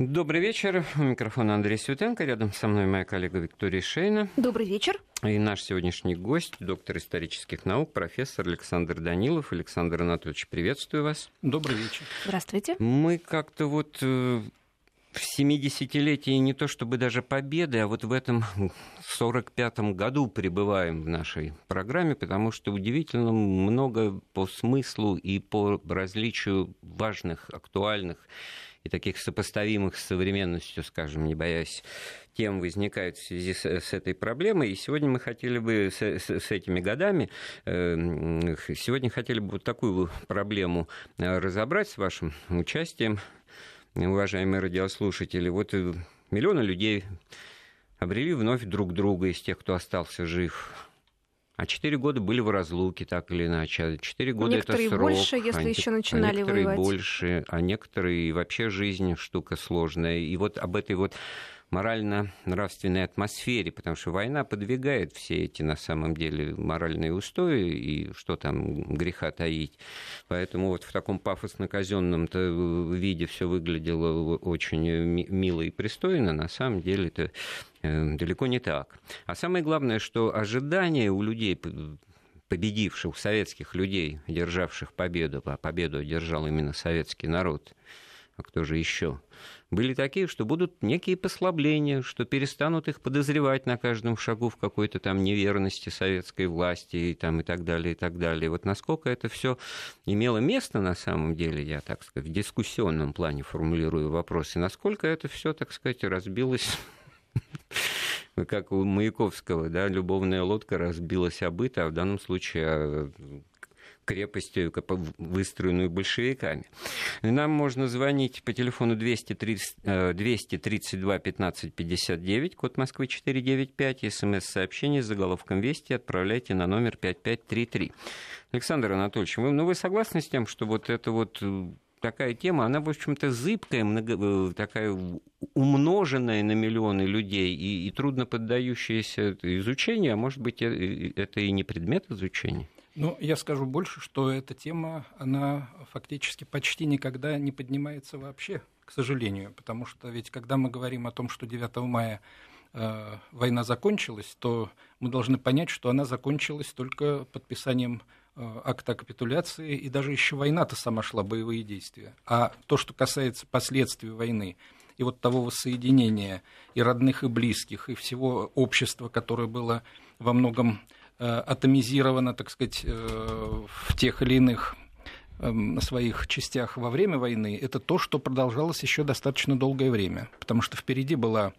Добрый вечер. У микрофона Андрей Сютенко. Рядом со мной моя коллега Виктория Шейна. Добрый вечер. И наш сегодняшний гость, доктор исторических наук, профессор Александр Данилов. Александр Анатольевич, приветствую вас. Добрый вечер. Здравствуйте. Мы как-то вот в 70-летии не то чтобы даже победы, а вот в этом 45-м году пребываем в нашей программе, потому что удивительно много по смыслу и по различию важных, актуальных и таких сопоставимых с современностью, скажем, не боясь, тем возникает в связи с этой проблемой. И сегодня мы хотели бы с этими годами, сегодня хотели бы вот такую проблему разобрать с вашим участием, уважаемые радиослушатели. Вот миллионы людей обрели вновь друг друга из тех, кто остался жив. А 4 года были в разлуке, так или иначе. 4 года некоторые это срок. Некоторые больше, если еще начинали воевать. Некоторые больше, а некоторые вообще жизнь штука сложная. И вот об этой вот морально-нравственной атмосфере, потому что война подвигает все эти, на самом деле, моральные устои, и что там греха таить. Поэтому вот в таком пафосно-казенном виде все выглядело очень мило и пристойно. На самом деле это далеко не так. А самое главное, что ожидания у людей, победивших, советских людей, державших победу, а победу одержал именно советский народ, а кто же еще, были такие, что будут некие послабления, что перестанут их подозревать на каждом шагу в какой-то там неверности советской власти и, там, и так далее, и так далее. Вот насколько это все имело место на самом деле, я, так сказать, в дискуссионном плане формулирую вопрос, и насколько это все, так сказать, разбилось, как у Маяковского, да, любовная лодка разбилась о быт, а в данном случае крепостью, выстроенную большевиками. Нам можно звонить по телефону 232-15-59, код Москвы 495, смс-сообщение с заголовком «Вести» отправляйте на номер 5533. Александр Анатольевич, вы согласны с тем, что вот эта вот такая тема, она, в общем-то, зыбкая, такая умноженная на миллионы людей и трудно поддающаяся изучению, а может быть, это и не предмет изучения? Ну, я скажу больше, что эта тема, она фактически почти никогда не поднимается вообще, к сожалению, потому что ведь когда мы говорим о том, что 9 мая война закончилась, то мы должны понять, что она закончилась только подписанием акта о капитуляции, и даже еще война-то сама шла, боевые действия. А то, что касается последствий войны и вот того воссоединения и родных, и близких, и всего общества, которое было во многом атомизировано, так сказать, в тех или иных своих частях во время войны, это то, что продолжалось еще достаточно долгое время, потому что впереди была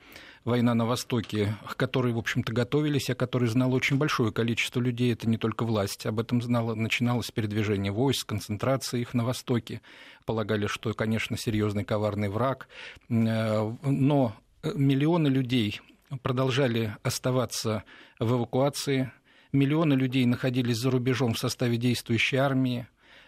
война на Востоке, к которой, в общем-то, готовились, о которой знало очень большое количество людей, это не только власть, об этом знало, начиналось передвижение войск, концентрация их на Востоке, полагали, что, конечно, серьезный коварный враг, но миллионы людей продолжали оставаться в эвакуации, миллионы людей находились за рубежом в составе действующей армии,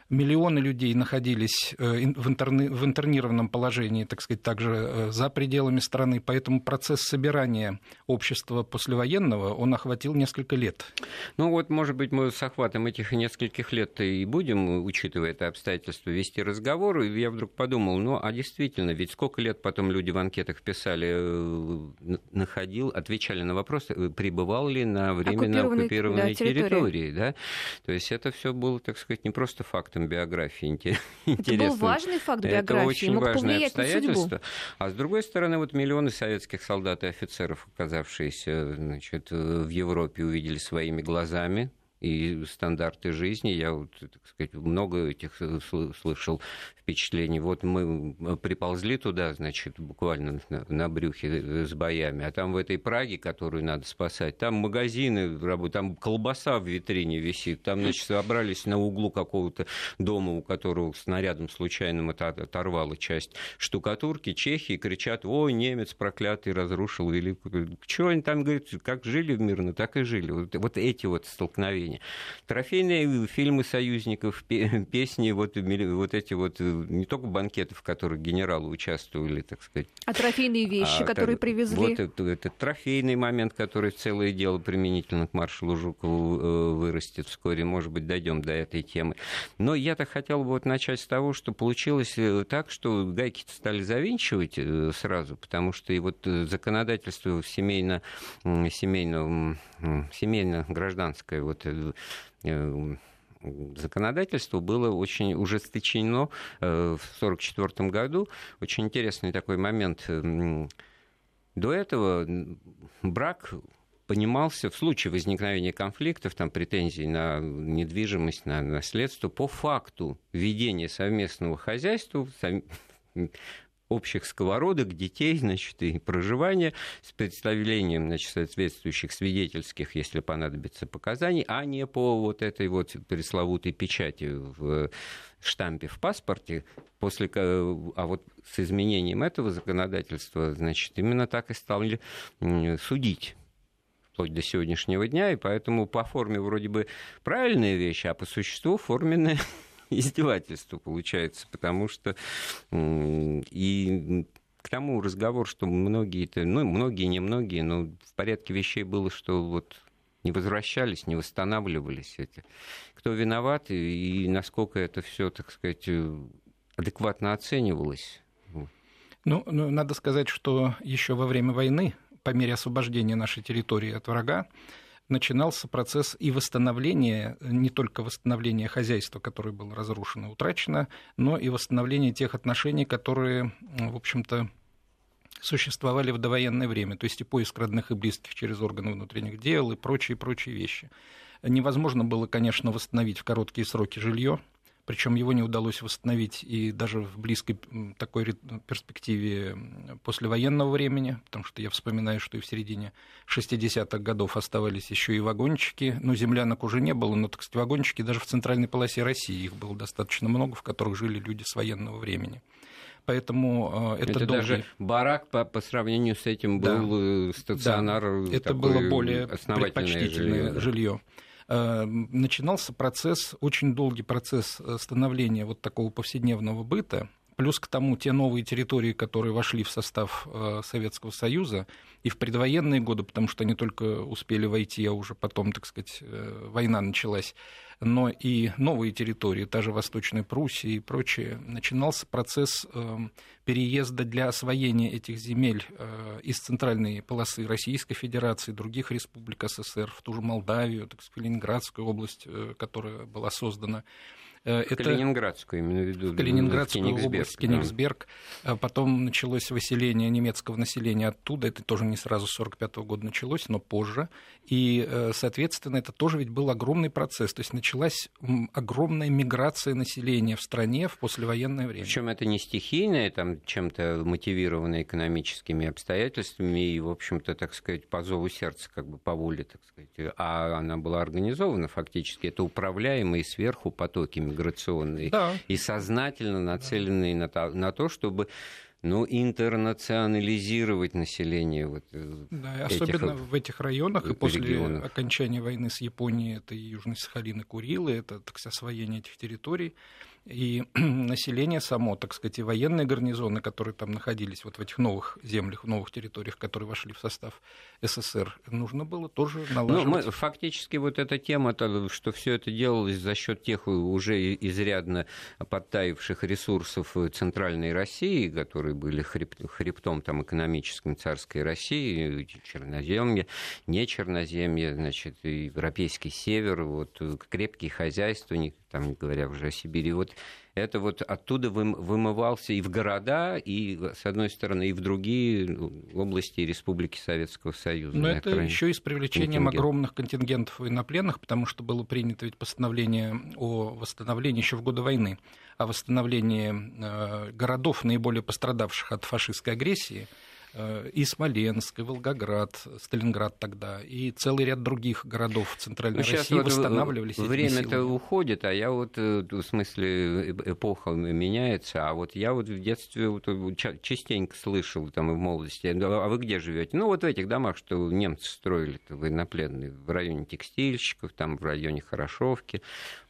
миллионы людей находились в интернированном положении, так сказать, также за пределами страны, поэтому процесс собирания общества послевоенного, он охватил несколько лет. Ну вот, может быть, мы с охватом этих нескольких лет и будем, учитывая это обстоятельство, вести разговор, и я вдруг подумал, ну, а действительно, ведь сколько лет потом люди в анкетах писали, отвечали на вопрос, пребывал ли на временно оккупированной территории, да? То есть это все было, так сказать, не просто фактом биографии. Это был важный факт биографии. Это очень важное обстоятельство. А с другой стороны, вот миллионы советских солдат и офицеров, оказавшиеся, значит, в Европе, увидели своими глазами и стандарты жизни. Я, вот, так сказать, много этих слышал впечатлений. Вот мы приползли туда, значит, буквально на брюхе с боями, а там в этой Праге, которую надо спасать, там магазины работают, там колбаса в витрине висит, там, значит, собрались на углу какого-то дома, у которого снарядом случайным оторвало часть штукатурки, чехи, и кричат: «Ой, немец проклятый, разрушил великую...» Чего они там, говорят, как жили мирно, так и жили. Вот эти вот столкновения. Сахалине. Трофейные фильмы союзников, песни, вот эти вот, не только банкеты, в которых генералы участвовали, так сказать. А трофейные вещи, которые привезли? Вот это трофейный момент, который целое дело применительно к маршалу Жукову вырастет вскоре. Может быть, дойдем до этой темы. Но я-то хотел бы вот начать с того, что получилось так, что гайки-то стали завинчивать сразу, потому что и вот законодательство семейно-гражданское вот законодательство было очень ужесточено в 1944 году. Очень интересный такой момент. До этого брак понимался в случае возникновения конфликтов, там, претензий на недвижимость, на наследство, по факту ведения совместного хозяйства, общих сковородок, детей, значит, и проживания с представлением, значит, соответствующих свидетельских, если понадобится, показаний, а не по вот этой вот пресловутой печати в штампе в паспорте. А вот с изменением этого законодательства, значит, именно так и стали судить вплоть до сегодняшнего дня, и поэтому по форме вроде бы правильная вещь, а по существу форменная издевательство получается, потому что и к тому разговор, что многие-то, ну, многие, не многие, но в порядке вещей было, что вот не возвращались, не восстанавливались эти. Кто виноват и насколько это все, так сказать, адекватно оценивалось. Ну, надо сказать, что еще во время войны, по мере освобождения нашей территории от врага, начинался процесс и восстановления, не только восстановления хозяйства, которое было разрушено, утрачено, но и восстановления тех отношений, которые, в общем-то, существовали в довоенное время, то есть и поиск родных и близких через органы внутренних дел и прочие вещи. Невозможно было, конечно, восстановить в короткие сроки жилье, причем его не удалось восстановить и даже в близкой такой перспективе послевоенного времени, потому что я вспоминаю, что и в середине 60-х годов оставались еще и вагончики, но землянок уже не было, но, так сказать, вагончики даже в центральной полосе России, их было достаточно много, в которых жили люди с военного времени. Поэтому это долгий... даже барак по сравнению с этим был, да, стационар, да, это было более предпочтительное жилье. Начинался процесс, очень долгий процесс становления вот такого повседневного быта, плюс к тому те новые территории, которые вошли в состав Советского Союза и в предвоенные годы, потому что они только успели войти, а уже потом, так сказать, война началась, но и новые территории, та же Восточная Пруссия и прочее, начинался процесс переезда для освоения этих земель из центральной полосы Российской Федерации, других республик СССР, в ту же Молдавию, так сказать, Калининградскую область, которая была создана. Калининградскую, именно в виду. Калининградскую область, Кенигсберг. Да. Потом началось выселение немецкого населения оттуда. Это тоже не сразу с 1945 года началось, но позже. И, соответственно, это тоже ведь был огромный процесс. То есть началась огромная миграция населения в стране в послевоенное время. Причем это не стихийное, там чем-то мотивировано экономическими обстоятельствами и, в общем-то, так сказать, по зову сердца, как бы по воле, так сказать. А она была организована фактически. Это управляемые сверху потоки миграционные, да, и сознательно нацеленные, да, на то, чтобы, ну, интернационализировать население. Вот, да, особенно в этих районах и после регионах. Окончания войны с Японией, это и Южный Сахалин, и Курилы, это, так сказать, освоение этих территорий. И население само, так сказать, и военные гарнизоны, которые там находились вот в этих новых землях, в новых территориях, которые вошли в состав СССР, нужно было тоже налаживать. Ну, фактически вот эта тема, что все это делалось за счет тех уже изрядно подтаивших ресурсов центральной России, которые были хребтом там, экономическим царской России, Черноземье, не Черноземье, значит, Европейский Север, вот, крепкие хозяйства, там, говоря уже о Сибири, вот это вот оттуда вымывался и в города, и, с одной стороны, и в другие области и республики Советского Союза. Но это еще и с привлечением огромных контингентов военнопленных, потому что было принято ведь постановление о восстановлении еще в годы войны, о восстановлении городов, наиболее пострадавших от фашистской агрессии, и Смоленск, и Волгоград, Сталинград тогда, и целый ряд других городов Центральной России вот восстанавливались. Время-то уходит, а я вот, в смысле, эпоха меняется, а вот я вот в детстве вот частенько слышал там и в молодости, а вы где живете? Ну, вот в этих домах, что немцы строили военнопленные, в районе Текстильщиков, там в районе Хорошевки,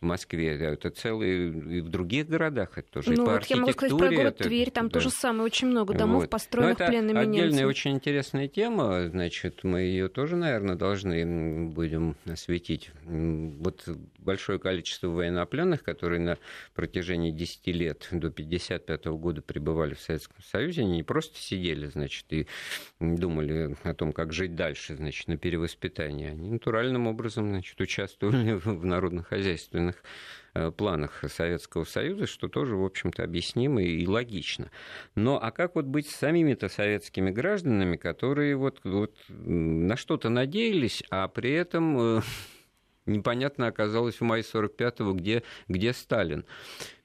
в Москве, это целые, и в других городах это тоже, ну, и по вот архитектуре. Я могу сказать про город Тверь, там да. то же самое, очень много домов, вот. Построенных пленными немцами. Отдельная очень интересная тема, значит, мы ее тоже, наверное, должны будем осветить. Вот большое количество военнопленных, которые на протяжении 10 лет до 1955 года пребывали в Советском Союзе, они не просто сидели, значит, и думали о том, как жить дальше, значит, на перевоспитании. Они натуральным образом, значит, участвовали в народно-хозяйственных планах Советского Союза, что тоже, в общем-то, объяснимо и логично. Но а как вот быть с самими-то советскими гражданами, которые вот на что-то надеялись, а при этом непонятно оказалось в мае 45-го, где Сталин?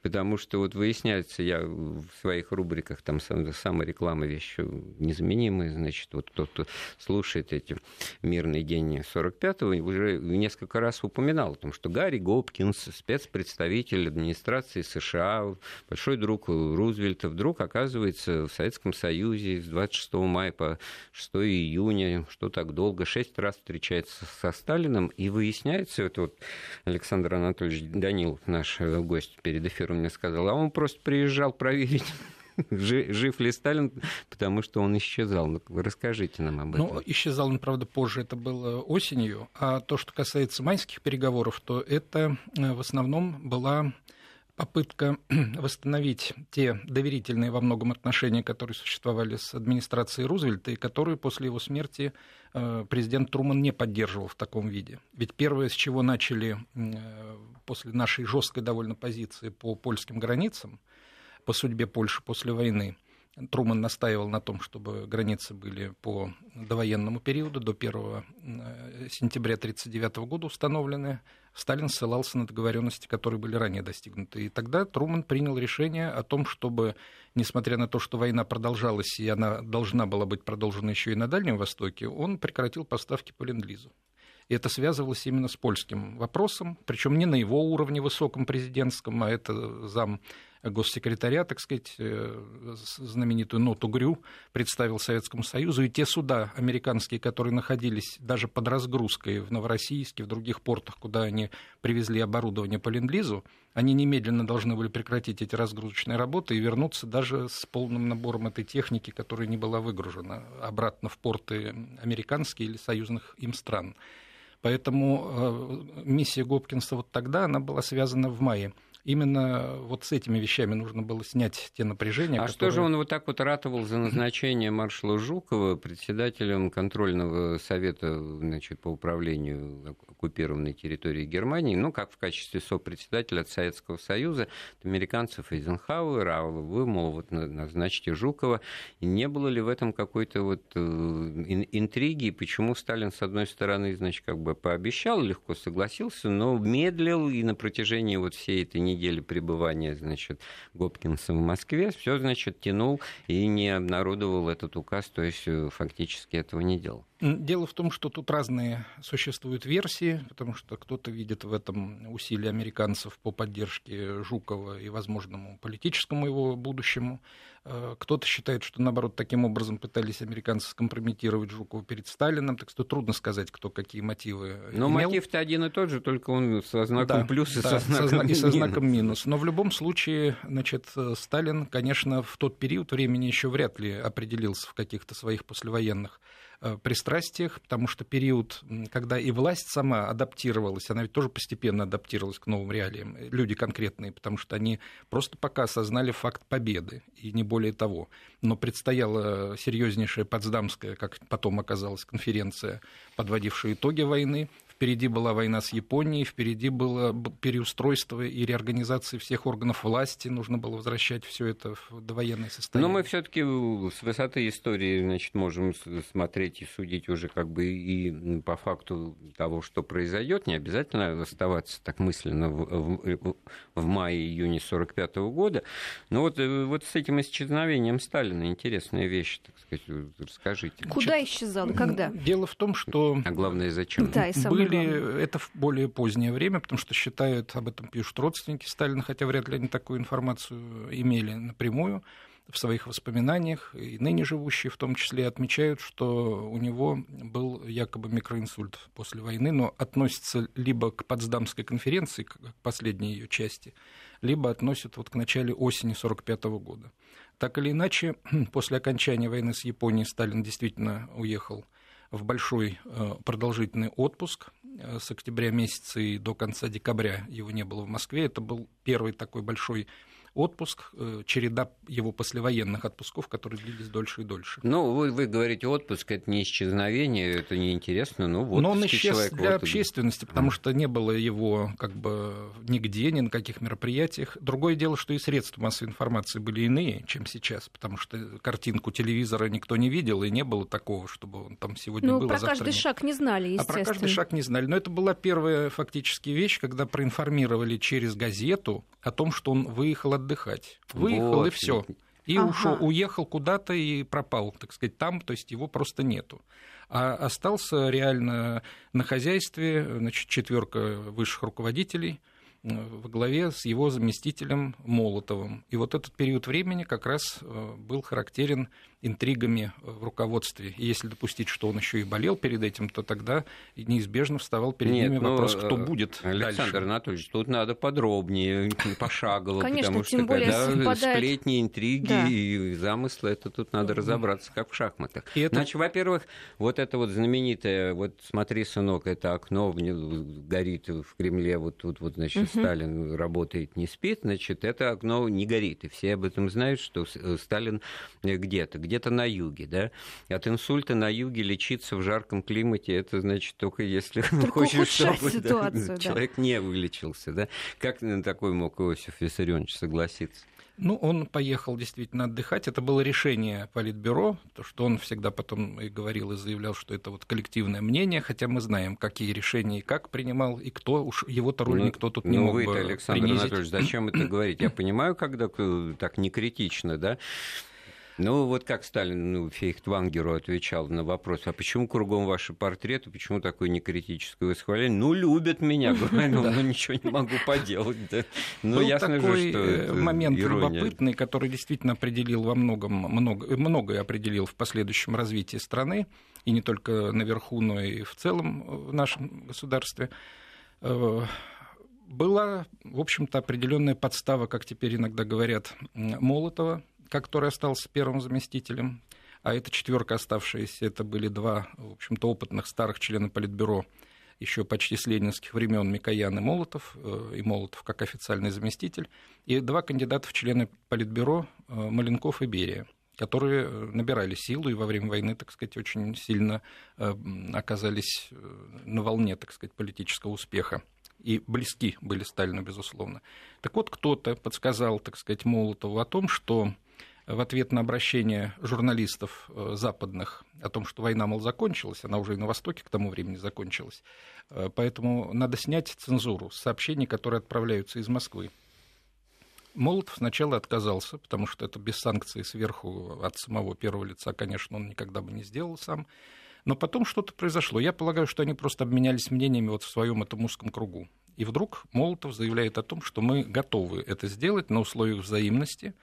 Потому что вот выясняется, я в своих рубриках, там самореклама вещь незаменимая, значит, вот тот, кто слушает эти мирные дни 45-го, уже несколько раз упоминал о том, что Гарри Гопкинс, спецпредставитель администрации США, большой друг Рузвельта, вдруг оказывается в Советском Союзе с 26 мая по 6 июня, что так долго, 6 раз встречается со Сталином, и выясняется, это вот Александр Анатольевич Данилов, наш гость перед эфиром, мне сказал, а он просто приезжал проверить, жив ли Сталин, потому что он исчезал. Ну, расскажите нам об этом. Ну, исчезал он, правда, позже, это было осенью. А то, что касается майских переговоров, то это в основном была попытка восстановить те доверительные во многом отношения, которые существовали с администрацией Рузвельта, и которые после его смерти президент Трумэн не поддерживал в таком виде. Ведь первое, с чего начали после нашей жесткой довольно позиции по польским границам, по судьбе Польши после войны, Трумэн настаивал на том, чтобы границы были по довоенному периоду, до 1 сентября 1939 года установлены. Сталин ссылался на договоренности, которые были ранее достигнуты. И тогда Трумэн принял решение о том, чтобы, несмотря на то, что война продолжалась, и она должна была быть продолжена еще и на Дальнем Востоке, он прекратил поставки по ленд-лизу. И это связывалось именно с польским вопросом, причем не на его уровне высоком президентском, а это зам госсекретаря, так сказать, знаменитую ноту Грю представил Советскому Союзу, и те суда американские, которые находились даже под разгрузкой в Новороссийске, в других портах, куда они привезли оборудование по ленд-лизу, они немедленно должны были прекратить эти разгрузочные работы и вернуться даже с полным набором этой техники, которая не была выгружена, обратно в порты американские или союзных им стран. Поэтому миссия Гопкинса вот тогда, она была связана в мае. Именно вот с этими вещами нужно было снять те напряжения, которые... А что же он вот так вот ратовал за назначение маршала Жукова председателем контрольного совета, значит, по управлению оккупированной территорией Германии, ну, как в качестве сопредседателя от Советского Союза, от американцев Эйзенхауэра, а вы, мол, вот назначите Жукова. Не было ли в этом какой-то вот интриги, почему Сталин, с одной стороны, значит, как бы пообещал, легко согласился, но медлил, и на протяжении вот всей этой недели пребывания, значит, Гопкинса в Москве, все, значит, тянул и не обнародовал этот указ, то есть фактически этого не делал. Дело в том, что тут разные существуют версии, потому что кто-то видит в этом усилия американцев по поддержке Жукова и возможному политическому его будущему. Кто-то считает, что, наоборот, таким образом пытались американцы скомпрометировать Жукова перед Сталином, так что трудно сказать, кто какие мотивы имел. Но мотив-то один и тот же, только он со знаком плюс и со знаком минус. Но в любом случае, значит, Сталин, конечно, в тот период времени еще вряд ли определился в каких-то своих послевоенных пристрастиях, потому что период, когда и власть сама адаптировалась, она ведь тоже постепенно адаптировалась к новым реалиям, люди конкретные, потому что они просто пока осознали факт победы, и не более того. Но предстояла серьезнейшая Потсдамская, как потом оказалось, конференция, подводившая итоги войны, в Впереди была война с Японией, впереди было переустройство и реорганизация всех органов власти. Нужно было возвращать все это в довоенное состояние. Но мы все-таки с высоты истории, значит, можем смотреть и судить уже как бы и по факту того, что произойдет. Не обязательно оставаться так мысленно в мае-июне 1945 года. Но вот с этим исчезновением Сталина интересная вещь, так сказать, расскажите. Куда исчезал? Когда? Дело в том, что... А главное, зачем? Да, и самое главное. Это в более позднее время, потому что считают, об этом пишут родственники Сталина, хотя вряд ли они такую информацию имели напрямую в своих воспоминаниях, и ныне живущие в том числе отмечают, что у него был якобы микроинсульт после войны, но относится либо к Потсдамской конференции, к последней ее части, либо относят вот к начале осени 1945 года. Так или иначе, после окончания войны с Японией Сталин действительно уехал в большой продолжительный отпуск. С октября месяца и до конца декабря его не было в Москве. Это был первый такой большой отпуск, череда его послевоенных отпусков, которые длились дольше и дольше. Ну, вы говорите, отпуск — это не исчезновение, это неинтересно, но вот. Но он исчез для общественности, потому что не было его как бы нигде, ни на каких мероприятиях. Другое дело, что и средства массовой информации были иные, чем сейчас, потому что картинку телевизора никто не видел, и не было такого, чтобы он там сегодня был, а завтра нет. Про каждый шаг не знали, естественно. А про каждый шаг не знали. Но это была первая фактически вещь, когда проинформировали через газету о том, что он выехал отдыхать. Выехал, вот. И все. И ушел, уехал куда-то и пропал, так сказать, там, то есть его просто нету. А остался реально на хозяйстве, значит, 4 высших руководителей во главе с его заместителем Молотовым. И вот этот период времени как раз был характерен интригами в руководстве. И если допустить, что он еще и болел перед этим, то тогда неизбежно вставал перед ними вопрос, кто будет Александр Анатольевич, тут надо подробнее, пошагово, потому что когда сплетни, интриги и замыслы, это тут надо разобраться, как в шахматах. Значит, во-первых, вот это вот знаменитое, вот смотри, сынок, это окно горит в Кремле, вот тут вот, значит, Сталин работает, не спит, значит, это окно не горит. И все об этом знают, что Сталин где-то на юге, да? От инсульта на юге лечиться в жарком климате, это, значит, только если хочешь, чтобы ситуацию, человек не вылечился, да? Как на такой мог Иосиф Виссарионович согласиться? Ну, он поехал действительно отдыхать. Это было решение Политбюро, то, что он всегда потом и говорил, и заявлял, что это вот коллективное мнение, хотя мы знаем, какие решения и как принимал, и кто уж, его-то роль никто тут не мог бы принизить. Ну, вы-то, Александр Анатольевич, зачем это говорить? Я понимаю, когда так не критично, да? Ну, вот как Сталин Фейхтвангеру отвечал на вопрос, а почему кругом ваши портреты, почему такое некритическое восхваление? Ну, любят меня, говорю, ну, ничего не могу поделать. Ну, ясно же, что это такой момент любопытный, который действительно определил во многом, многое определил в последующем развитии страны, и не только наверху, но и в целом в нашем государстве. Была, в общем-то, определенная подстава, как теперь иногда говорят, Молотова, который остался первым заместителем, а это 4 оставшиеся, это были 2, в общем-то, опытных старых члена Политбюро еще почти с ленинских времен, Микоян и Молотов как официальный заместитель, и 2 кандидата в члены Политбюро, Маленков и Берия, которые набирали силу и во время войны, так сказать, очень сильно оказались на волне, так сказать, политического успеха. И близки были Сталину, безусловно. Так вот, кто-то подсказал, так сказать, Молотову о том, что в ответ на обращение журналистов западных о том, что война, мол, закончилась, она уже и на Востоке к тому времени закончилась, поэтому надо снять цензуру с сообщений, которые отправляются из Москвы. Молотов сначала отказался, потому что это без санкций сверху от самого первого лица, конечно, он никогда бы не сделал сам. Но потом что-то произошло. Я полагаю, что они просто обменялись мнениями вот в своем этом узком кругу. И вдруг Молотов заявляет о том, что мы готовы это сделать на условиях взаимности,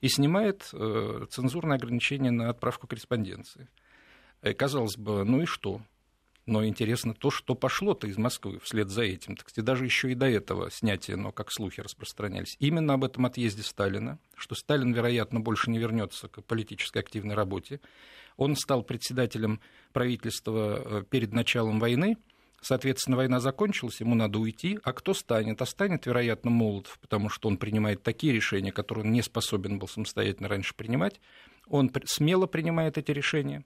и снимает цензурное ограничение на отправку корреспонденции. Казалось бы, ну и что? Но интересно то, что пошло-то из Москвы вслед за этим. Так сказать, даже еще и до этого снятия, но как слухи распространялись. Именно об этом отъезде Сталина, что Сталин, вероятно, больше не вернется к политической активной работе. Он стал председателем правительства перед началом войны. Соответственно, война закончилась, ему надо уйти. А кто станет? А станет, вероятно, Молотов, потому что он принимает такие решения, которые он не способен был самостоятельно раньше принимать. Он смело принимает эти решения.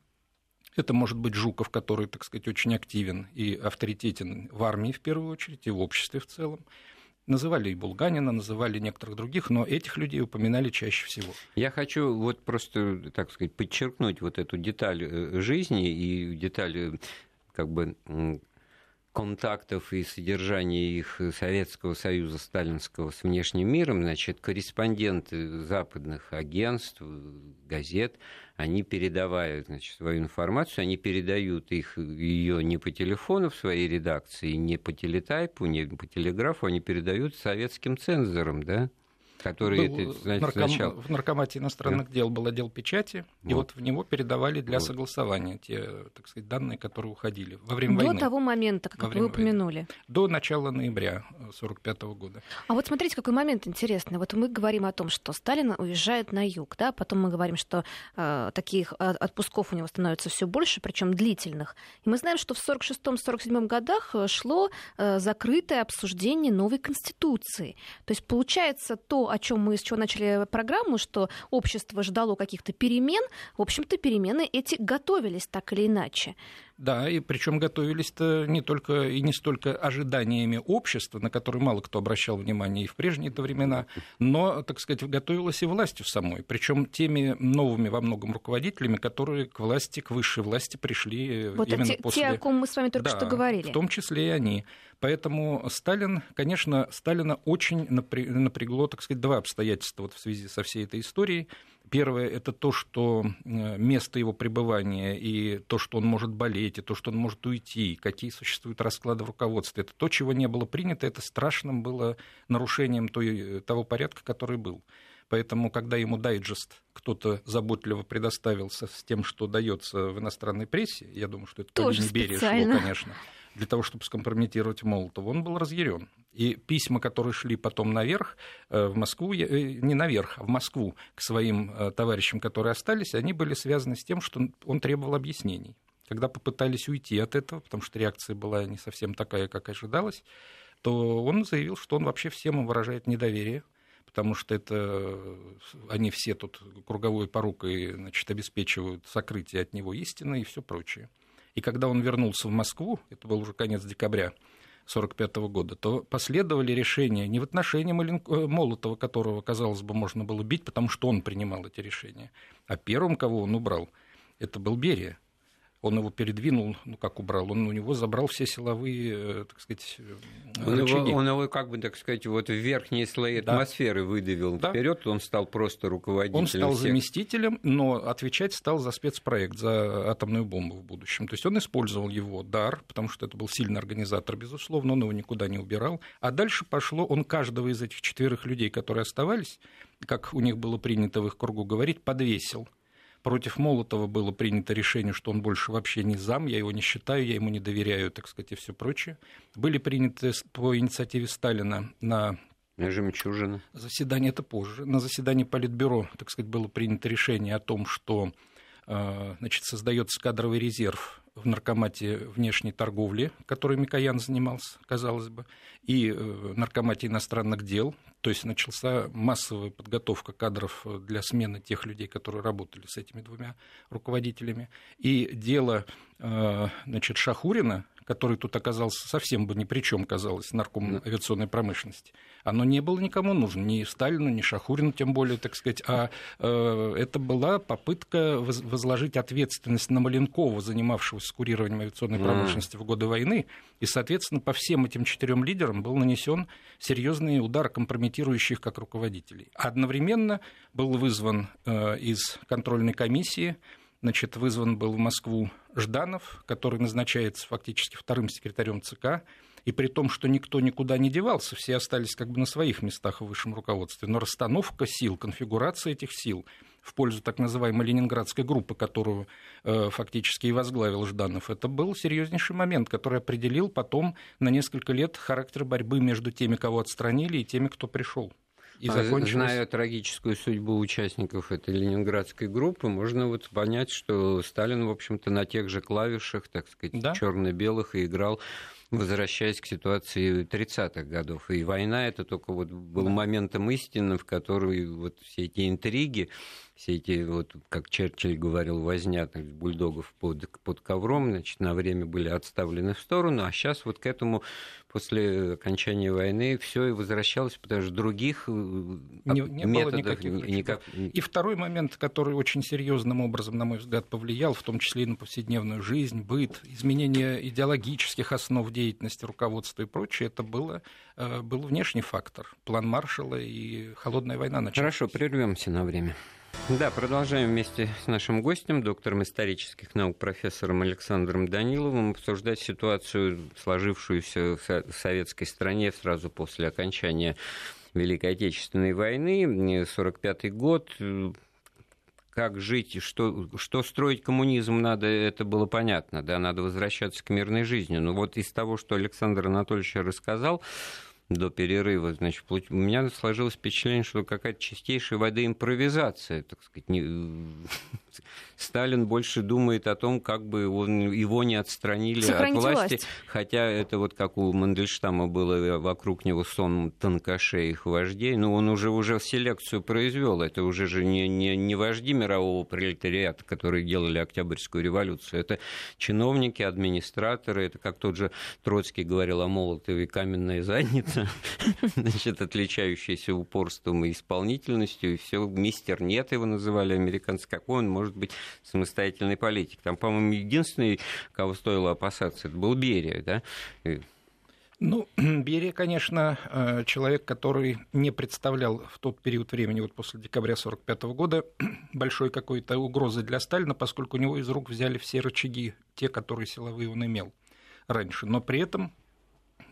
Это может быть Жуков, который, так сказать, очень активен и авторитетен в армии в первую очередь и в обществе в целом. Называли и Булганина, называли некоторых других, но этих людей упоминали чаще всего. Я хочу вот просто, так сказать, подчеркнуть вот эту деталь жизни и деталь как бы контактов и содержания их Советского Союза сталинского с внешним миром. Значит, корреспонденты западных агентств, газет, они передавают, значит, свою информацию, они передают ее не по телефону в своей редакции, не по телетайпу, не по телеграфу, они передают советским цензорам, да? Который был, это, значит, в наркомате иностранных дел был отдел печати, вот. И вот в него передавали для согласования те, так сказать, данные, которые уходили во время войны. До того момента, как вы упомянули. Войны. До начала ноября 1945 года. А вот смотрите, какой момент интересный. Вот мы говорим о том, что Сталин уезжает на юг, да, потом мы говорим, что таких отпусков у него становится все больше, причем длительных. И мы знаем, что в 1946-1947 годах шло закрытое обсуждение новой Конституции. То есть, получается, то, о чем мы с чего начали программу, что общество ждало каких-то перемен, в общем-то, перемены эти готовились так или иначе. Да, и причем готовились-то не только и не столько ожиданиями общества, на которые мало кто обращал внимание и в прежние-то времена, но, так сказать, готовилась и властью самой, причем теми новыми во многом руководителями, которые к власти, к высшей власти пришли вот именно после... Те, о ком мы с вами только что говорили. В том числе и они. Поэтому Сталин, конечно, Сталина очень напрягло, так сказать, два обстоятельства вот в связи со всей этой историей. Первое – это то, что место его пребывания и то, что он может болеть, и то, что он может уйти, какие существуют расклады в руководстве. Это то, чего не было принято, это страшным было нарушением того порядка, который был. Поэтому, когда ему дайджест кто-то заботливо предоставился с тем, что дается в иностранной прессе, я думаю, что это тоже не Берия шло, конечно, для того, чтобы скомпрометировать Молотова, он был разъярен. И письма, которые шли потом наверх, в Москву, не наверх, а в Москву к своим товарищам, которые остались, они были связаны с тем, что он требовал объяснений. Когда попытались уйти от этого, потому что реакция была не совсем такая, как ожидалось, то он заявил, что он вообще всем им выражает недоверие, потому что это они все тут круговой порукой, значит, обеспечивают сокрытие от него истины и все прочее. И когда он вернулся в Москву, это был уже конец декабря 1945 года, то последовали решения не в отношении Молотова, которого, казалось бы, можно было бить, потому что он принимал эти решения. А первым, кого он убрал, это был Берия. Он его передвинул, ну как убрал, он у него забрал все силовые, так сказать, рычаги. Он его, как бы, так сказать, вот в верхние слои атмосферы выдавил вперед, он стал просто руководителем. Он стал заместителем, но отвечать стал за спецпроект, за атомную бомбу в будущем. То есть он использовал его дар, потому что это был сильный организатор, безусловно, он его никуда не убирал. А дальше пошло, он каждого из этих четверых людей, которые оставались, как у них было принято в их кругу говорить, подвесил. Против Молотова было принято решение, что он больше вообще не зам, я его не считаю, я ему не доверяю, так сказать, и все прочее. Были приняты по инициативе Сталина на... Жемчужина. Заседание, это позже. На заседании Политбюро, так сказать, было принято решение о том, что, значит, создается кадровый резерв в наркомате внешней торговли, которой Микоян занимался, казалось бы, и наркомате иностранных дел. То есть начался массовая подготовка кадров для смены тех людей, которые работали с этими двумя руководителями. И дело, значит, Шахурина, который тут оказался совсем бы ни при чем, казалось, нарком авиационной промышленности, оно не было никому нужно, ни Сталину, ни Шахурину, тем более, так сказать, а это была попытка возложить ответственность на Маленкова, занимавшегося курированием авиационной промышленности в годы войны, и, соответственно, по всем этим четырем лидерам был нанесен серьезный удар, компрометирующий их как руководителей. Одновременно был вызван из контрольной комиссии, значит, вызван был в Москву Жданов, который назначается фактически вторым секретарем ЦК, и при том, что никто никуда не девался, все остались как бы на своих местах в высшем руководстве, но расстановка сил, конфигурация этих сил в пользу так называемой ленинградской группы, которую фактически и возглавил Жданов, это был серьезнейший момент, который определил потом на несколько лет характер борьбы между теми, кого отстранили, и теми, кто пришел. И зная трагическую судьбу участников этой ленинградской группы, можно вот понять, что Сталин, в общем-то, на тех же клавишах, так сказать, черно-белых и играл, возвращаясь к ситуации 30-х годов. И война — это только вот был моментом истины, в которой вот все эти интриги все эти, вот как Черчилль говорил, возня бульдогов под ковром, значит, на время были отставлены в сторону, а сейчас вот к этому после окончания войны все и возвращалось, потому что других не методов было никак. И второй момент, который очень серьезным образом, на мой взгляд, повлиял, в том числе и на повседневную жизнь, быт, изменение идеологических основ деятельности, руководства и прочее, это был внешний фактор. План Маршалла и холодная война началась. Хорошо, прервемся на время. Да, продолжаем вместе с нашим гостем, доктором исторических наук, профессором Александром Даниловым, обсуждать ситуацию, сложившуюся в советской стране сразу после окончания Великой Отечественной войны, 1945 год. Как жить, что строить коммунизм надо, это было понятно, да, надо возвращаться к мирной жизни. Но вот из того, что Александр Анатольевич рассказал до перерыва, значит, у меня сложилось впечатление, что какая-то чистейшей воды импровизация, так сказать. Сталин больше думает о том, как бы его не отстранили сохранить от власти. Хотя это вот как у Мандельштама было вокруг него сон танкашей их вождей, но он уже селекцию произвел. Это уже же не вожди мирового пролетариата, которые делали Октябрьскую революцию. Это чиновники, администраторы. Это как тот же Троцкий говорил о Молотове, каменная задница, значит, отличающаяся упорством и исполнительностью. И все, мистер нет, его называли американцы. Какой он может быть самостоятельный политик? Там, по-моему, единственный, кого стоило опасаться, это был Берия, да? Ну, Берия, конечно, человек, который не представлял в тот период времени, вот после декабря 1945 года, большой какой-то угрозы для Сталина, поскольку у него из рук взяли все рычаги, те, которые силовые он имел раньше. Но при этом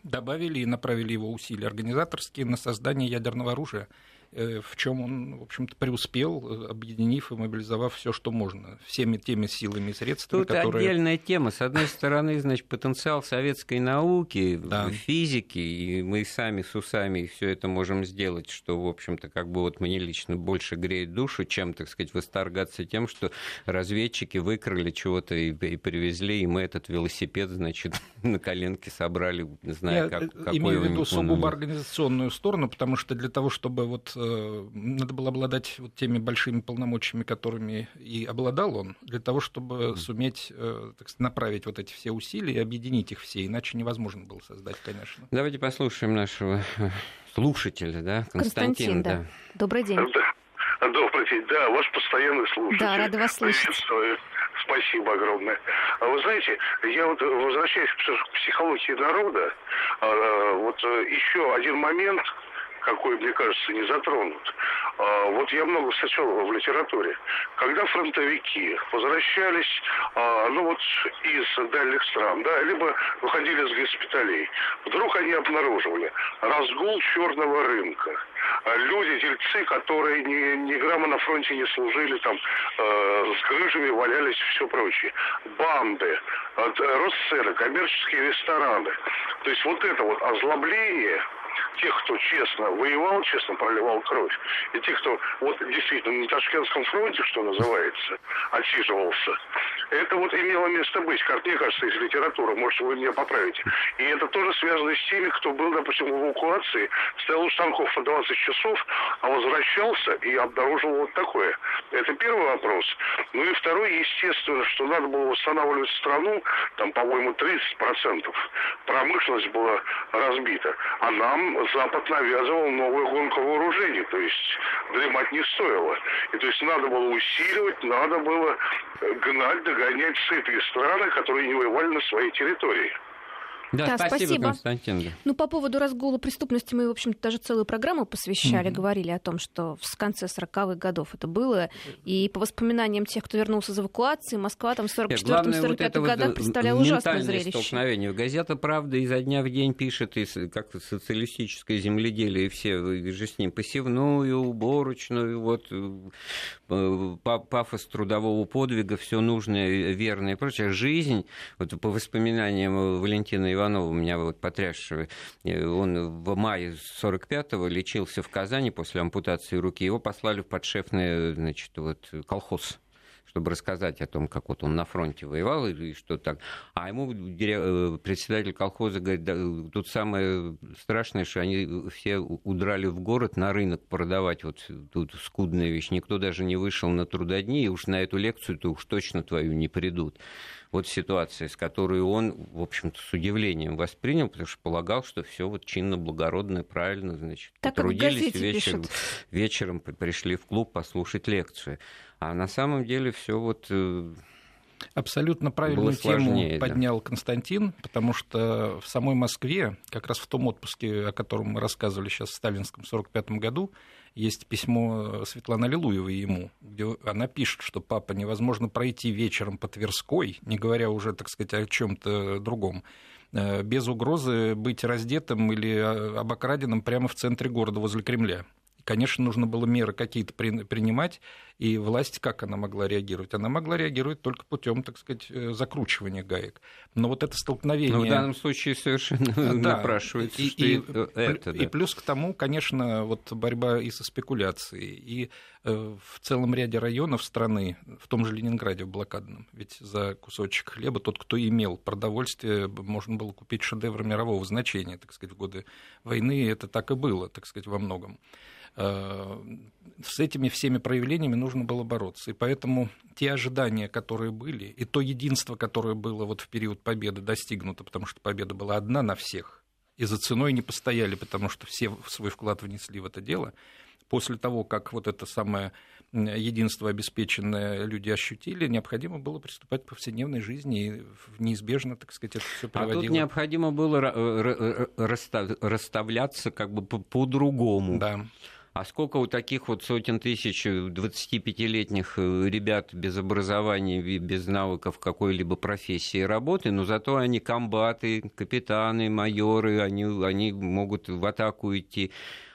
добавили и направили его усилия организаторские на создание ядерного оружия, в чем он, в общем-то, преуспел, объединив и мобилизовав все, что можно, всеми теми силами и средствами, тут которые... Тут отдельная тема. С одной стороны, значит, потенциал советской науки, да, физики, и мы сами с усами все это можем сделать, что, в общем-то, как бы вот мне лично больше греет душу, чем, так сказать, восторгаться тем, что разведчики выкрали чего-то и привезли, и мы этот велосипед, значит, на коленке собрали, зная, какой он... Я имею в виду сугубо организационную сторону, потому что для того, чтобы вот... надо было обладать вот теми большими полномочиями, которыми и обладал он, для того, чтобы суметь, так сказать, направить вот эти все усилия и объединить их все, иначе невозможно было создать, конечно. Давайте послушаем нашего слушателя, да, Константин, да. Добрый день. Да, добрый день, да, ваш постоянный слушатель. Да, рада вас слышать. Спасибо огромное. А вы знаете, я вот возвращаюсь к психологии народа, вот еще один момент, какой, мне кажется, не затронут. Вот я много встречал в литературе. Когда фронтовики возвращались, ну вот, из дальних стран, да, либо выходили из госпиталей, вдруг они обнаруживали разгул черного рынка. Люди, дельцы, которые ни грамма на фронте не служили, там, с грыжами валялись и все прочее. Банды, росцены, коммерческие рестораны. То есть вот это вот озлобление тех, кто честно воевал, честно проливал кровь, и тех, кто вот действительно на Ташкентском фронте, что называется, отсиживался, это вот имело место быть, как мне кажется, из литературы, может, вы меня поправите. И это тоже связано с теми, кто был, допустим, в эвакуации, стоял у станков по 20 часов, а возвращался и обнаружил вот такое. Это первый вопрос. Ну и второй, естественно, что надо было восстанавливать страну, там, по-моему, 30% промышленность была разбита, а нам Запад навязывал новую гонку вооружений, то есть дремать не стоило. И то есть надо было усиливать, надо было гнать, догонять сытые страны, которые не воевали на своей территории. Да, спасибо, Константин. Ну, по поводу разгула преступности мы, в общем-то, даже целую программу посвящали, говорили о том, что в конце 40-х годов это было, и по воспоминаниям тех, кто вернулся из эвакуации, Москва там в 44-45 годах представляла ужасное зрелище. Ментальное столкновение. Газета «Правда» изо дня в день пишет, и как-то социалистическое земледелие, и все же с ним посевную, уборочную, вот пафос трудового подвига, все нужное, верное и прочее. Жизнь, вот по воспоминаниям Валентина Ивановича, у меня вот потрясшего, он в мае 45-го лечился в Казани после ампутации руки, его послали в подшефный, значит, вот колхоз, чтобы рассказать о том, как вот он на фронте воевал и что так. А ему председатель колхоза говорит, да, тут самое страшное, что они все удрали в город на рынок продавать вот тут скудная вещь. Никто даже не вышел на трудодни, и уж на эту лекцию-то уж точно твою не придут. Вот ситуация, с которой он, в общем-то, с удивлением воспринял, потому что полагал, что все вот чинно, благородно, правильно, значит, трудились, вечером пришли в клуб послушать лекцию. А на самом деле все вот... Абсолютно правильную тему поднял Константин, потому что в самой Москве, как раз в том отпуске, о котором мы рассказывали сейчас, в сталинском 1945 году, есть письмо Светланы Аллилуевой ему, где она пишет, что папа, невозможно пройти вечером по Тверской, не говоря уже, так сказать, о чем-то другом, без угрозы быть раздетым или обокраденным прямо в центре города возле Кремля. Конечно, нужно было меры какие-то принимать, и власть, как она могла реагировать? Она могла реагировать только путем, так сказать, закручивания гаек. Но вот это столкновение... Но в данном случае совершенно напрашивается, и плюс к тому, конечно, вот борьба и со спекуляцией, и в целом ряде районов страны, в том же Ленинграде в блокадном, ведь за кусочек хлеба тот, кто имел продовольствие, можно было купить шедевр мирового значения, так сказать, в годы войны, это так и было, так сказать, во многом. С этими всеми проявлениями нужно было бороться. И поэтому те ожидания, которые были, и то единство, которое было вот в период победы достигнуто, потому что победа была одна на всех, и за ценой не постояли, потому что все свой вклад внесли в это дело. После того, как вот это самое единство обеспеченное люди ощутили, необходимо было приступать к повседневной жизни, и неизбежно, так сказать, это все приводило. А тут необходимо было расставляться как бы по-другому. Да. А сколько у таких вот сотен тысяч 25-летних ребят без образования, без навыков какой-либо профессии и работы, но зато они комбаты, капитаны, майоры, они могут в атаку идти.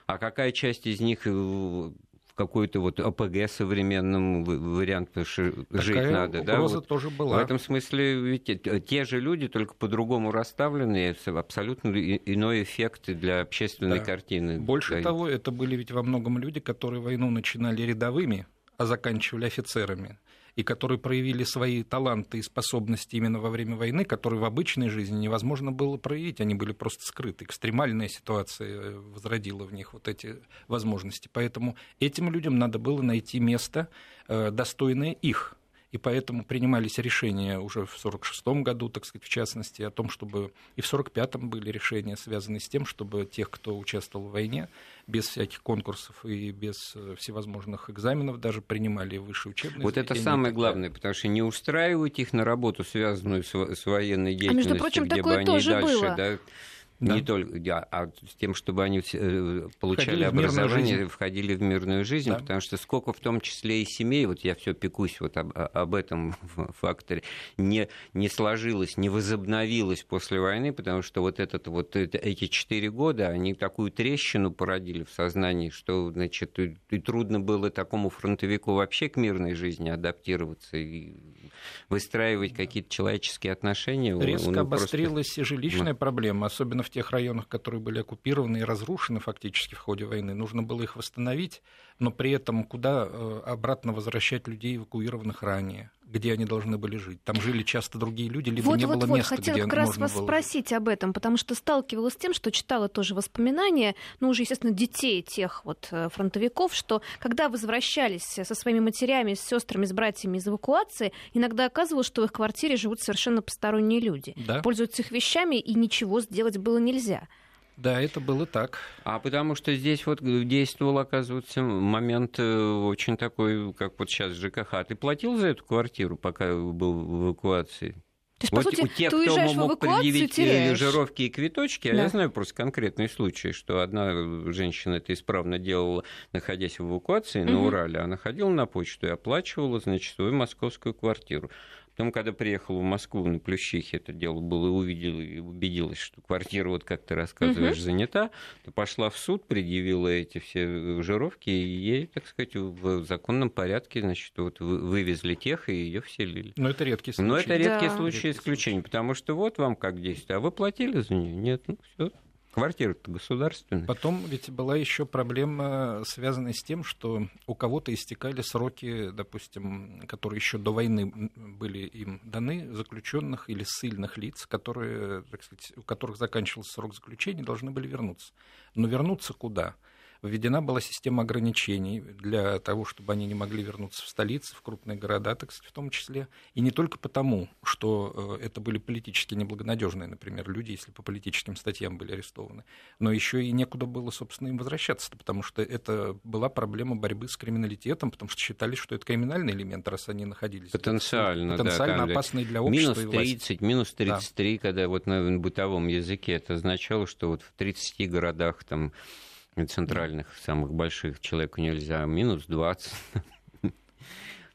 А какая часть из них в какой-то вот ОПГ современном варианте, потому что жить надо? Да? Вот. Тоже была. В этом смысле ведь те же люди, только по-другому расставленные, абсолютно иной эффект для общественной картины. Больше того, это были ведь во многом люди, которые войну начинали рядовыми, а заканчивали офицерами, и которые проявили свои таланты и способности именно во время войны, которые в обычной жизни невозможно было проявить, они были просто скрыты. Экстремальная ситуация возродила в них вот эти возможности. Поэтому этим людям надо было найти место, достойное их. И поэтому принимались решения уже в 1946 году, так сказать, в частности, о том, чтобы... И в 1945 были решения, связанные с тем, чтобы тех, кто участвовал в войне, без всяких конкурсов и без всевозможных экзаменов даже принимали высшие учебные заведения. Вот это самое главное, потому что не устраивать их на работу, связанную с военной деятельностью, между прочим, где бы они дальше... Да, не только, а с тем, чтобы они получали образование, входили в мирную жизнь, потому что сколько в том числе и семей, вот я все пекусь вот об этом факторе, не сложилось, не возобновилось после войны, потому что эти 4 года, они такую трещину породили в сознании, что, значит, и трудно было такому фронтовику вообще к мирной жизни адаптироваться и выстраивать какие-то человеческие отношения. Резко обострилась и жилищная проблема, особенно в тех районах, которые были оккупированы и разрушены фактически в ходе войны. Нужно было их восстановить, но при этом куда обратно возвращать людей, эвакуированных ранее, где они должны были жить. Там жили часто другие люди, либо не было места, где можно было... Вот-вот-вот, хотела как раз вас спросить об этом, потому что сталкивалась с тем, что читала тоже воспоминания, ну, уже, естественно, детей тех вот фронтовиков, что когда возвращались со своими матерями, с сестрами, с братьями из эвакуации, иногда оказывалось, что в их квартире живут совершенно посторонние люди, пользуются их вещами, и ничего сделать было нельзя. Да, это было так. А потому что здесь вот действовал, оказывается, момент очень такой, как вот сейчас ЖКХ. Ты платил за эту квартиру, пока был в эвакуации? То есть, вот по сути, у тех, кто мог предъявить жировки и квиточки, а я знаю просто конкретный случай, что одна женщина это исправно делала, находясь в эвакуации на Урале, она ходила на почту и оплачивала, значит, свою московскую квартиру. Потом, когда приехала в Москву на Плющихе, это дело было, увидела и убедилась, что квартира, вот как ты рассказываешь, занята, то пошла в суд, предъявила эти все жировки, и ей, так сказать, в законном порядке, значит, вот вывезли тех, и ее вселили. Но это редкий случай. Но это редкий случай исключения, потому что вот вам как действие, а вы платили за нее? Нет, ну все. Квартира-то государственная. Потом ведь была еще проблема, связанная с тем, что у кого-то истекали сроки, допустим, которые еще до войны были им даны, заключенных или ссыльных лиц, которые, так сказать, у которых заканчивался срок заключения, должны были вернуться. Но вернуться куда? Введена была система ограничений для того, чтобы они не могли вернуться в столицы, в крупные города, так сказать, в том числе. И не только потому, что это были политически неблагонадежные, например, люди, если по политическим статьям были арестованы, но еще и некуда было, собственно, им возвращаться, потому что это была проблема борьбы с криминалитетом, потому что считали, что это криминальный элемент, раз они находились. Потенциально да, опасный для общества и власти. -30, -33, да. Когда вот на бытовом языке это означало, что вот в 30 городах там... центральных, самых больших, человеку нельзя, -20.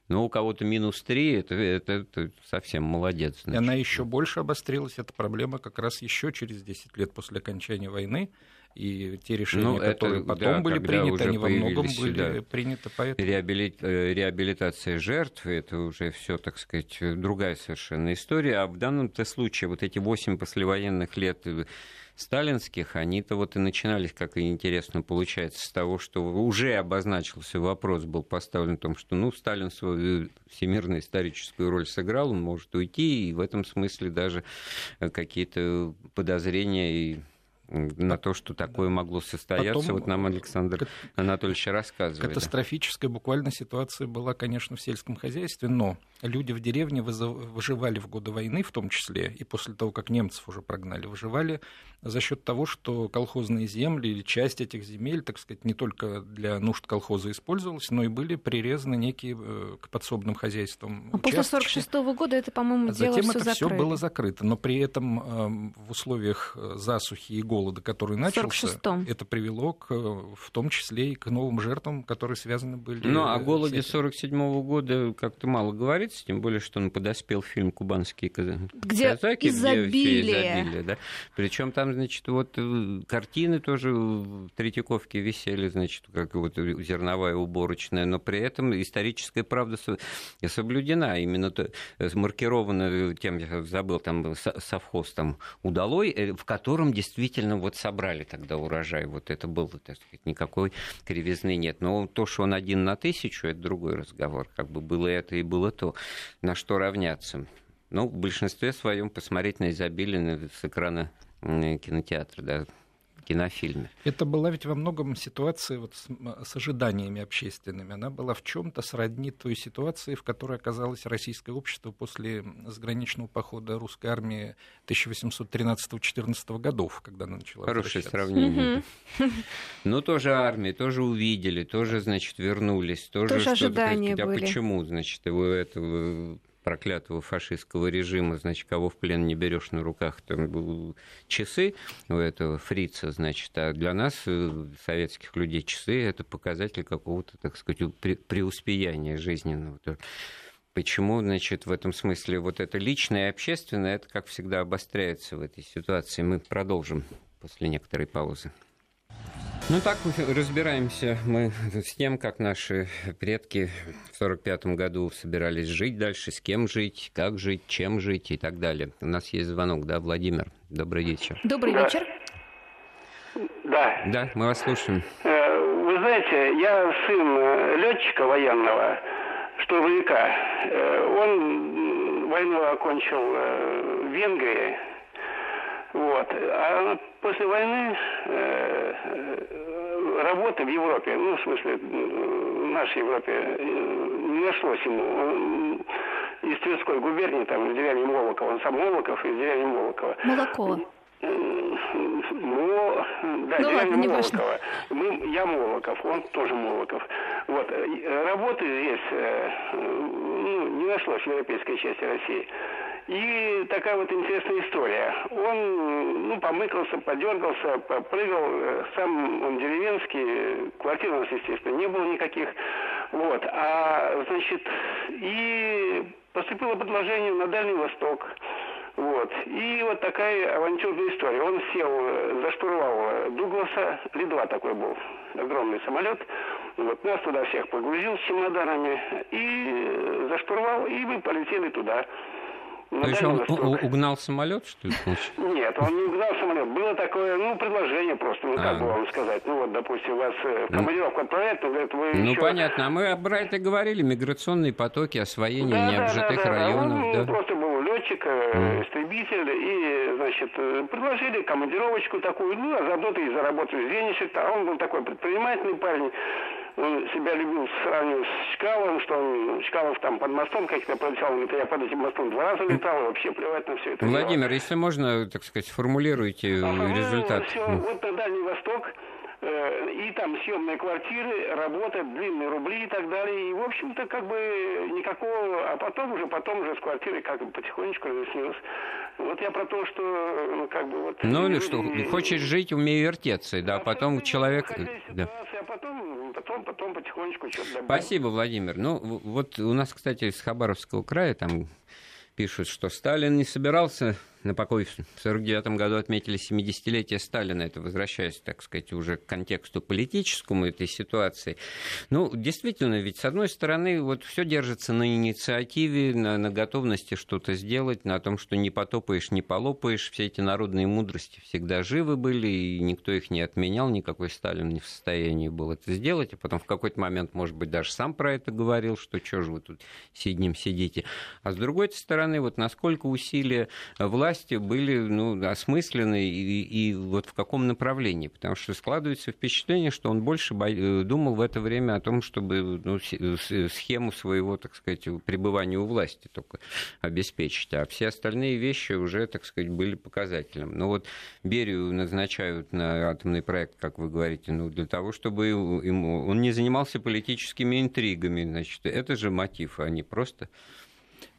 Но у кого-то -3, это совсем молодец. Значит. Она еще больше обострилась, эта проблема, как раз еще через 10 лет после окончания войны. И те решения, которые потом были приняты, они во многом были приняты. Поэтому... Реабилитация жертв, это уже все, так сказать, другая совершенно история. А в данном-то случае вот эти 8 послевоенных лет сталинских, они-то вот и начинались, как и интересно получается, с того, что уже обозначился вопрос, был поставлен о том, что ну, Сталин свою всемирную историческую роль сыграл, он может уйти, и в этом смысле даже какие-то подозрения и... на то, что такое могло состояться. Потом, вот нам Александр Анатольевич рассказывает. Катастрофическая буквально ситуация была, конечно, в сельском хозяйстве, но люди в деревне выживали в годы войны в том числе, и после того, как немцев уже прогнали, выживали за счет того, что колхозные земли или часть этих земель, так сказать, не только для нужд колхоза использовалась, но и были прирезаны некие к подсобным хозяйствам участки. После 1946 года это, по-моему, дело все закрыто. Затем это все было закрыто, но при этом в условиях засухи и голода, который начался, это привело к, в том числе и к новым жертвам, которые связаны были... Ну, о голоде 1947 года как-то мало говорится, тем более, что он подоспел фильм «Кубанские казаки», изобилие. Да? Причем там, значит, вот картины тоже в Третьяковке висели, значит, как вот зерновая уборочная, но при этом историческая правда соблюдена, именно то, маркирована тем, я забыл, там совхоз там удалой, в котором действительно вот собрали тогда урожай, вот это было, так сказать, никакой кривизны нет. Но то, что он 1 на 1000, это другой разговор, как бы было это и было то, на что равняться. Но в большинстве своем посмотреть на изобилие с экрана кинотеатра, да, кинофильме. Это была ведь во многом ситуация вот с ожиданиями общественными. Она была в чем-то сродни той ситуации, в которой оказалось российское общество после заграничного похода русской армии 1813-14 годов, когда она начала. Хорошее сравнение. Но тоже армии, тоже увидели, тоже, значит, вернулись, тоже ожидания были. А почему, значит, его этого проклятого фашистского режима, значит, кого в плен не берешь на руках, там часы у этого фрица, значит, а для нас, советских людей, часы — это показатель какого-то, так сказать, преуспеяния жизненного. Почему, значит, в этом смысле вот это личное и общественное, это, как всегда, обостряется в этой ситуации. Мы продолжим после некоторой паузы. Ну так разбираемся мы с тем, как наши предки в 1945 году собирались жить дальше, с кем жить, как жить, чем жить и так далее. У нас есть звонок, да, Владимир? Добрый вечер. Добрый вечер. Да. Да, мы вас слушаем. Вы знаете, я сын летчика военного, штурмовика. Он войну окончил в Венгрии. Вот. А после войны работы в Европе, ну, в смысле, в нашей Европе не нашлось ему. Он из Тверской губернии, там, из деревни Молокова. Он сам Молоков, из деревни Молокова. Молокова. Да, ну, деревня Молокова. Я Молоков, он тоже Молоков. Вот. Работы здесь не нашлось в европейской части России. И такая вот интересная история. Он, помыкался, подергался, попрыгал. Сам он деревенский, квартир у нас, естественно, не было никаких. Вот. А, значит, и поступило предложение на Дальний Восток. Вот. И вот такая авантюрная история. Он сел за штурвал Дугласа, Ли-2 такой был, огромный самолет. Вот нас туда всех погрузил с чемоданами и за штурвал, и мы полетели туда. То есть он угнал самолет, что ли? Нет, он не угнал самолет. Было такое, предложение просто, как бы вам сказать. Допустим, вас командировку отправляют, но говорят, вы еще... понятно, а мы про это говорили, миграционные потоки, освоение необжитых районов. Он просто был летчик, истребитель, и, предложили командировочку такую, а заодно ты и заработаешь денежек. А он был такой предпринимательный парень. Он себя любил сравнивать с Чкаловым, что он, Чкалов там под мостом как-то пролетал, я под этим мостом 2 раза летал, и вообще плевать на все это. Владимир, дело. Если можно, так сказать, формулируйте результат. Все, вот на Дальний Восток, и там съемные квартиры, работа, длинные рубли и так далее, и, в общем-то, как бы никакого, а потом уже с квартиры как бы потихонечку разъяснилось. Вот я про то, что, хочешь жить, умей вертеться, да, потом человек... Потом потихонечку что-то добавим. Спасибо, Владимир. Вот у нас, кстати, из Хабаровского края там пишут, что Сталин не собирался на покой. В 49-м году отметили 70-летие Сталина. Это возвращаясь, так сказать, уже к контексту политическому этой ситуации. Действительно, ведь с одной стороны, все держится на инициативе, на готовности что-то сделать, на том, что не потопаешь, не полопаешь. Все эти народные мудрости всегда живы были, и никто их не отменял, никакой Сталин не в состоянии был это сделать. А потом в какой-то момент, может быть, даже сам про это говорил, что чё же вы тут сидим, сидите. А с другой стороны, насколько усилия власти были осмыслены и в каком направлении. Потому что складывается впечатление, что он больше думал в это время о том, чтобы схему своего, так сказать, пребывания у власти только обеспечить. А все остальные вещи уже, так сказать, были показателем. Берию назначают на атомный проект, как вы говорите, для того, чтобы он не занимался политическими интригами. Это же мотив, а не просто...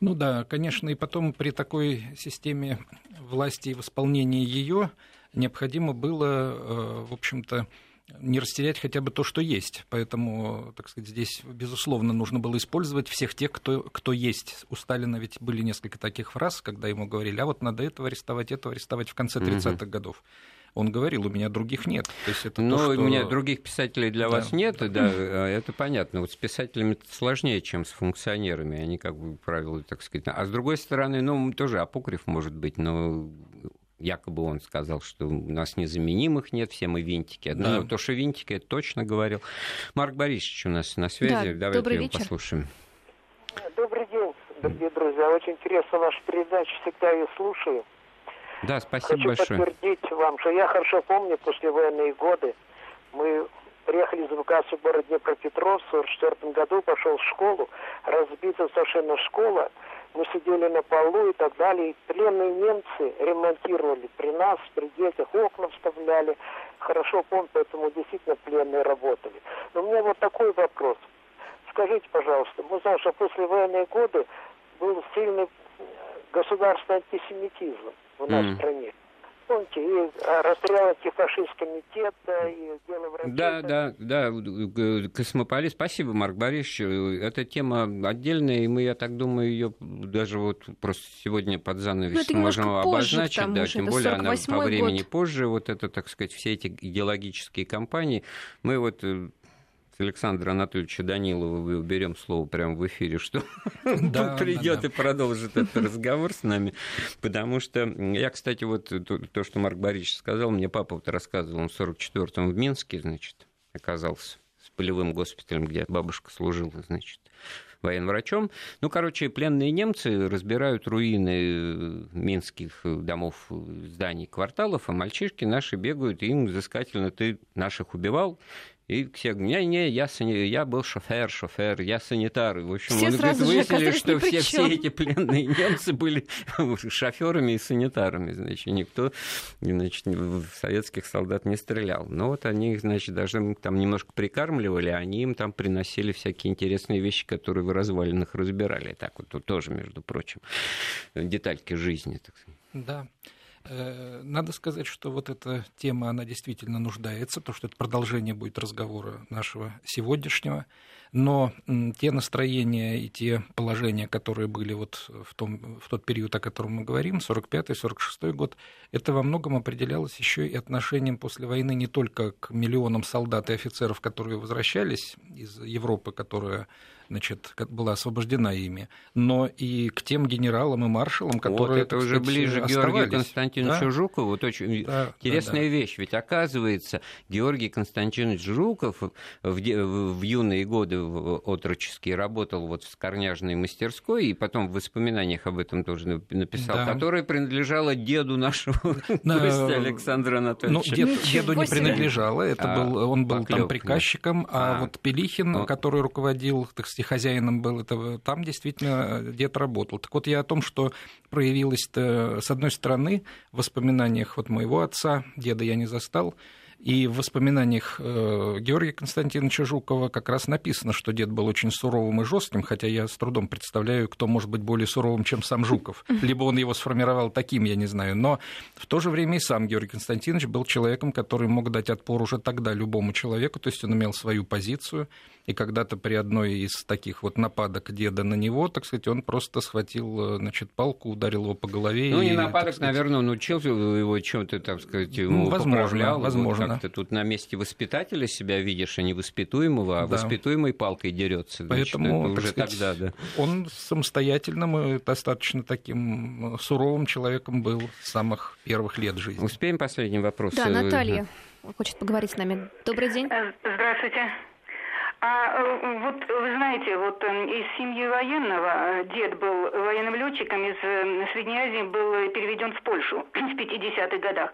Да, конечно, и потом при такой системе власти и в исполнении ее необходимо было, в общем-то, не растерять хотя бы то, что есть. Поэтому, так сказать, здесь, безусловно, нужно было использовать всех тех, кто есть. У Сталина ведь были несколько таких фраз, когда ему говорили, надо этого арестовать в конце 30-х годов. Он говорил, у меня других нет. То есть это то, что... у меня других писателей для вас нет, да, это понятно. С писателями это сложнее, чем с функционерами. Они, как бы, правило, так сказать... А с другой стороны, тоже апокриф может быть, но... Якобы он сказал, что у нас незаменимых нет, все мы винтики. Да. То, что винтики, это точно говорил. Марк Борисович у нас на связи. Да, давайте его послушаем. Добрый день, дорогие друзья. Очень интересна ваша передача, всегда ее слушаю. Да, спасибо большое. Хочу подтвердить вам, что я хорошо помню послевоенные годы. Мы приехали из Выкаса в город Днепропетровск. В 1944 году пошел в школу. Разбита совершенно школа. Мы сидели на полу и так далее. И пленные немцы ремонтировали при нас, при детях, окна вставляли. Хорошо помню, поэтому действительно пленные работали. Но у меня такой вопрос. Скажите, пожалуйста, мы знаем, что после военные годы был сильный государственный антисемитизм в нашей стране. Помните, и расстрел антифашистского комитета, и дело в России. Да, космополит. Спасибо, Марк Борисович. Эта тема отдельная, и мы, я так думаю, ее даже просто сегодня под занавес можем обозначить. Да, тем более она по времени позже. Это, так сказать, все эти идеологические кампании. Мы Александра Анатольевича Данилова берем слово прямо в эфире, что он придет и продолжит этот разговор с нами. Потому что я, кстати, то, что Марк Борисович сказал, мне папа рассказывал, он в 44-м в Минске, оказался с полевым госпиталем, где бабушка служила, военврачом. Пленные немцы разбирают руины минских домов, зданий, кварталов, а мальчишки наши бегают, и им взыскательно: ты наших убивал? И все говорят: не, я был шофер, я санитар. В общем, все выяснили, что все эти пленные немцы были шоферами и санитарами. Никто, в советских солдат не стрелял. Но они их, даже там немножко прикармливали, а они им там приносили всякие интересные вещи, которые в развалинах разбирали. Так тоже, между прочим, детальки жизни, так сказать. Да. Надо сказать, что эта тема, она действительно нуждается, потому что это продолжение будет разговора нашего сегодняшнего, но те настроения и те положения, которые были в тот период, о котором мы говорим, 1945-1946 год, это во многом определялось еще и отношением после войны не только к миллионам солдат и офицеров, которые возвращались из Европы, которые значит, была освобождена ими, но и к тем генералам и маршалам, которые... Вот это уже сказать, ближе к Георгию Константиновичу, да? Жукову. Вот очень интересная вещь. Ведь, оказывается, Георгий Константинович Жуков в юные годы отрочески работал вот в корняжной мастерской, и потом в воспоминаниях об этом тоже написал, которая принадлежала деду нашего гостя Александра Анатольевича. Ну, деду не принадлежала, это был, он был там приказчиком, а вот Пелихин, который руководил, так сказать, хозяином был, это, там действительно дед работал. Так вот я о том, что проявилось-то, с одной стороны, в воспоминаниях вот моего отца, деда я не застал, и в воспоминаниях Георгия Константиновича Жукова как раз написано, что дед был очень суровым и жестким, хотя я с трудом представляю, кто может быть более суровым, чем сам Жуков. Либо он его сформировал таким, я не знаю. Но в то же время и сам Георгий Константинович был человеком, который мог дать отпор уже тогда любому человеку, то есть он имел свою позицию. И когда-то при одной из таких вот нападок деда на него, так сказать, он просто схватил, значит, палку, ударил его по голове. Ну, не и, нападок, сказать... наверное, он учил его чем-то, так сказать, ему поправлял. Возможно. Как-то тут на месте воспитателя себя видишь, а не воспитуемого, а воспитуемый палкой дерется. Поэтому значит, уже так сказать, тогда, он самостоятельным и достаточно таким суровым человеком был с самых первых лет жизни. Успеем последний вопрос? Да, Наталья хочет поговорить с нами. Добрый день. Здравствуйте. А вот вы знаете, вот из семьи военного, дед был военным летчиком, из Средней Азии был переведен в Польшу в 50-х годах.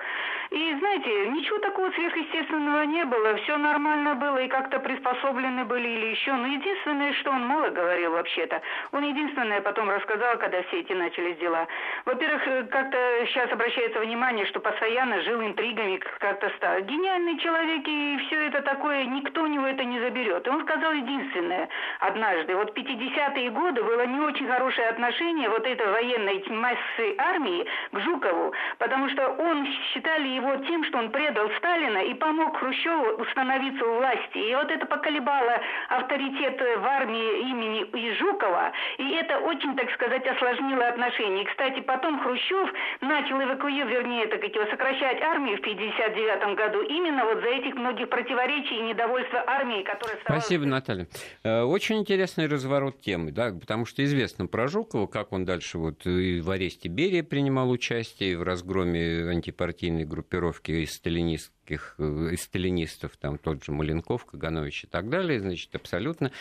И знаете, ничего такого сверхъестественного не было, все нормально было и как-то приспособлены были или еще. Но единственное, что он мало говорил вообще-то, он единственное потом рассказал, когда все эти начались дела. Во-первых, как-то сейчас обращается внимание, что постоянно жил интригами, как-то стал. Гениальный человек, и все это такое, никто у него это не заберет. Он сказал единственное однажды. Вот в 50-е годы было не очень хорошее отношение вот этой военной массы армии к Жукову, потому что он считали его тем, что он предал Сталина и помог Хрущеву установиться у власти. И вот это поколебало авторитет в армии имени и Жукова, и это очень, так сказать, осложнило отношения. И, кстати, потом Хрущев начал сокращать армию в 59 году именно вот за этих многих противоречий и недовольства армии, которые... Спасибо, Наталья. Очень интересный разворот темы, да, потому что известно про Жукова, как он дальше вот и в аресте Берии принимал участие, и в разгроме антипартийной группировки из сталинистов. Там тот же Маленков, Каганович и так далее, значит, абсолютно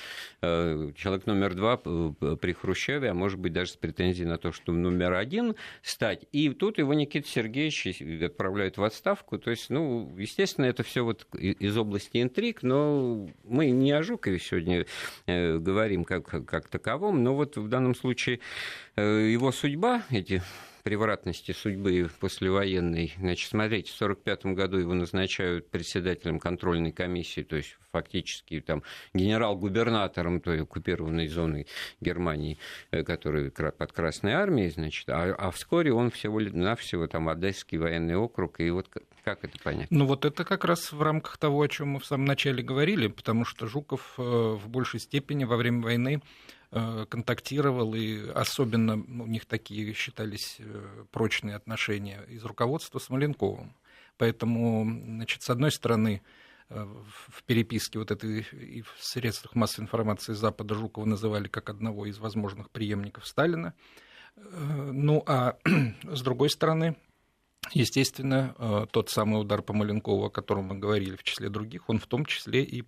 человек номер два при Хрущеве, а может быть даже с претензией на то, что номер один стать. И тут его Никита Сергеевич отправляют в отставку, то есть, ну, естественно, это все вот из области интриг, но мы не о Жукове сегодня говорим как таковом, но вот в данном случае его судьба, эти... превратности судьбы послевоенной. Значит, смотрите, в 1945 году его назначают председателем контрольной комиссии, то есть фактически там генерал-губернатором той оккупированной зоны Германии, которая под Красной Армией, значит, а вскоре он всего-навсего там Одесский военный округ, и вот как это понять? Ну вот это как раз в рамках того, о чем мы в самом начале говорили, потому что Жуков в большей степени во время войны контактировал, и особенно у них такие считались прочные отношения из руководства с Маленковым. Поэтому, значит, с одной стороны, в переписке вот этой и в средствах массовой информации Запада Жукова называли как одного из возможных преемников Сталина. Ну, а с другой стороны, естественно, тот самый удар по Маленкову, о котором мы говорили, в числе других, он в том числе и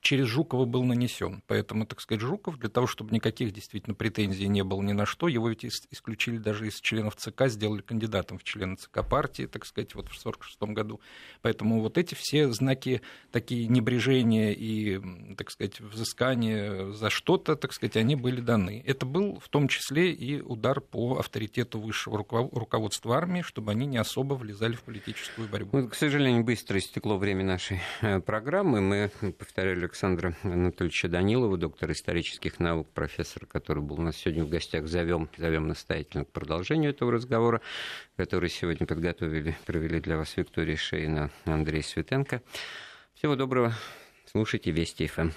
через Жукова был нанесен. Поэтому, так сказать, Жуков, для того, чтобы никаких действительно претензий не было ни на что, его ведь исключили даже из членов ЦК, сделали кандидатом в члены ЦК партии, так сказать, вот в 1946 году. Поэтому вот эти все знаки, такие небрежения и, так сказать, взыскания за что-то, так сказать, они были даны. Это был в том числе и удар по авторитету высшего руководства армии, чтобы они не особо влезали в политическую борьбу. Вот, к сожалению, быстро истекло время нашей программы. Мы повторяли Александра Анатольевича Данилова, доктора исторических наук, профессора, который был у нас сегодня в гостях. Зовем настоятельно к продолжению этого разговора, который сегодня провели для вас Виктория Шейна, Андрей Сютенко. Всего доброго. Слушайте Вести ФМ.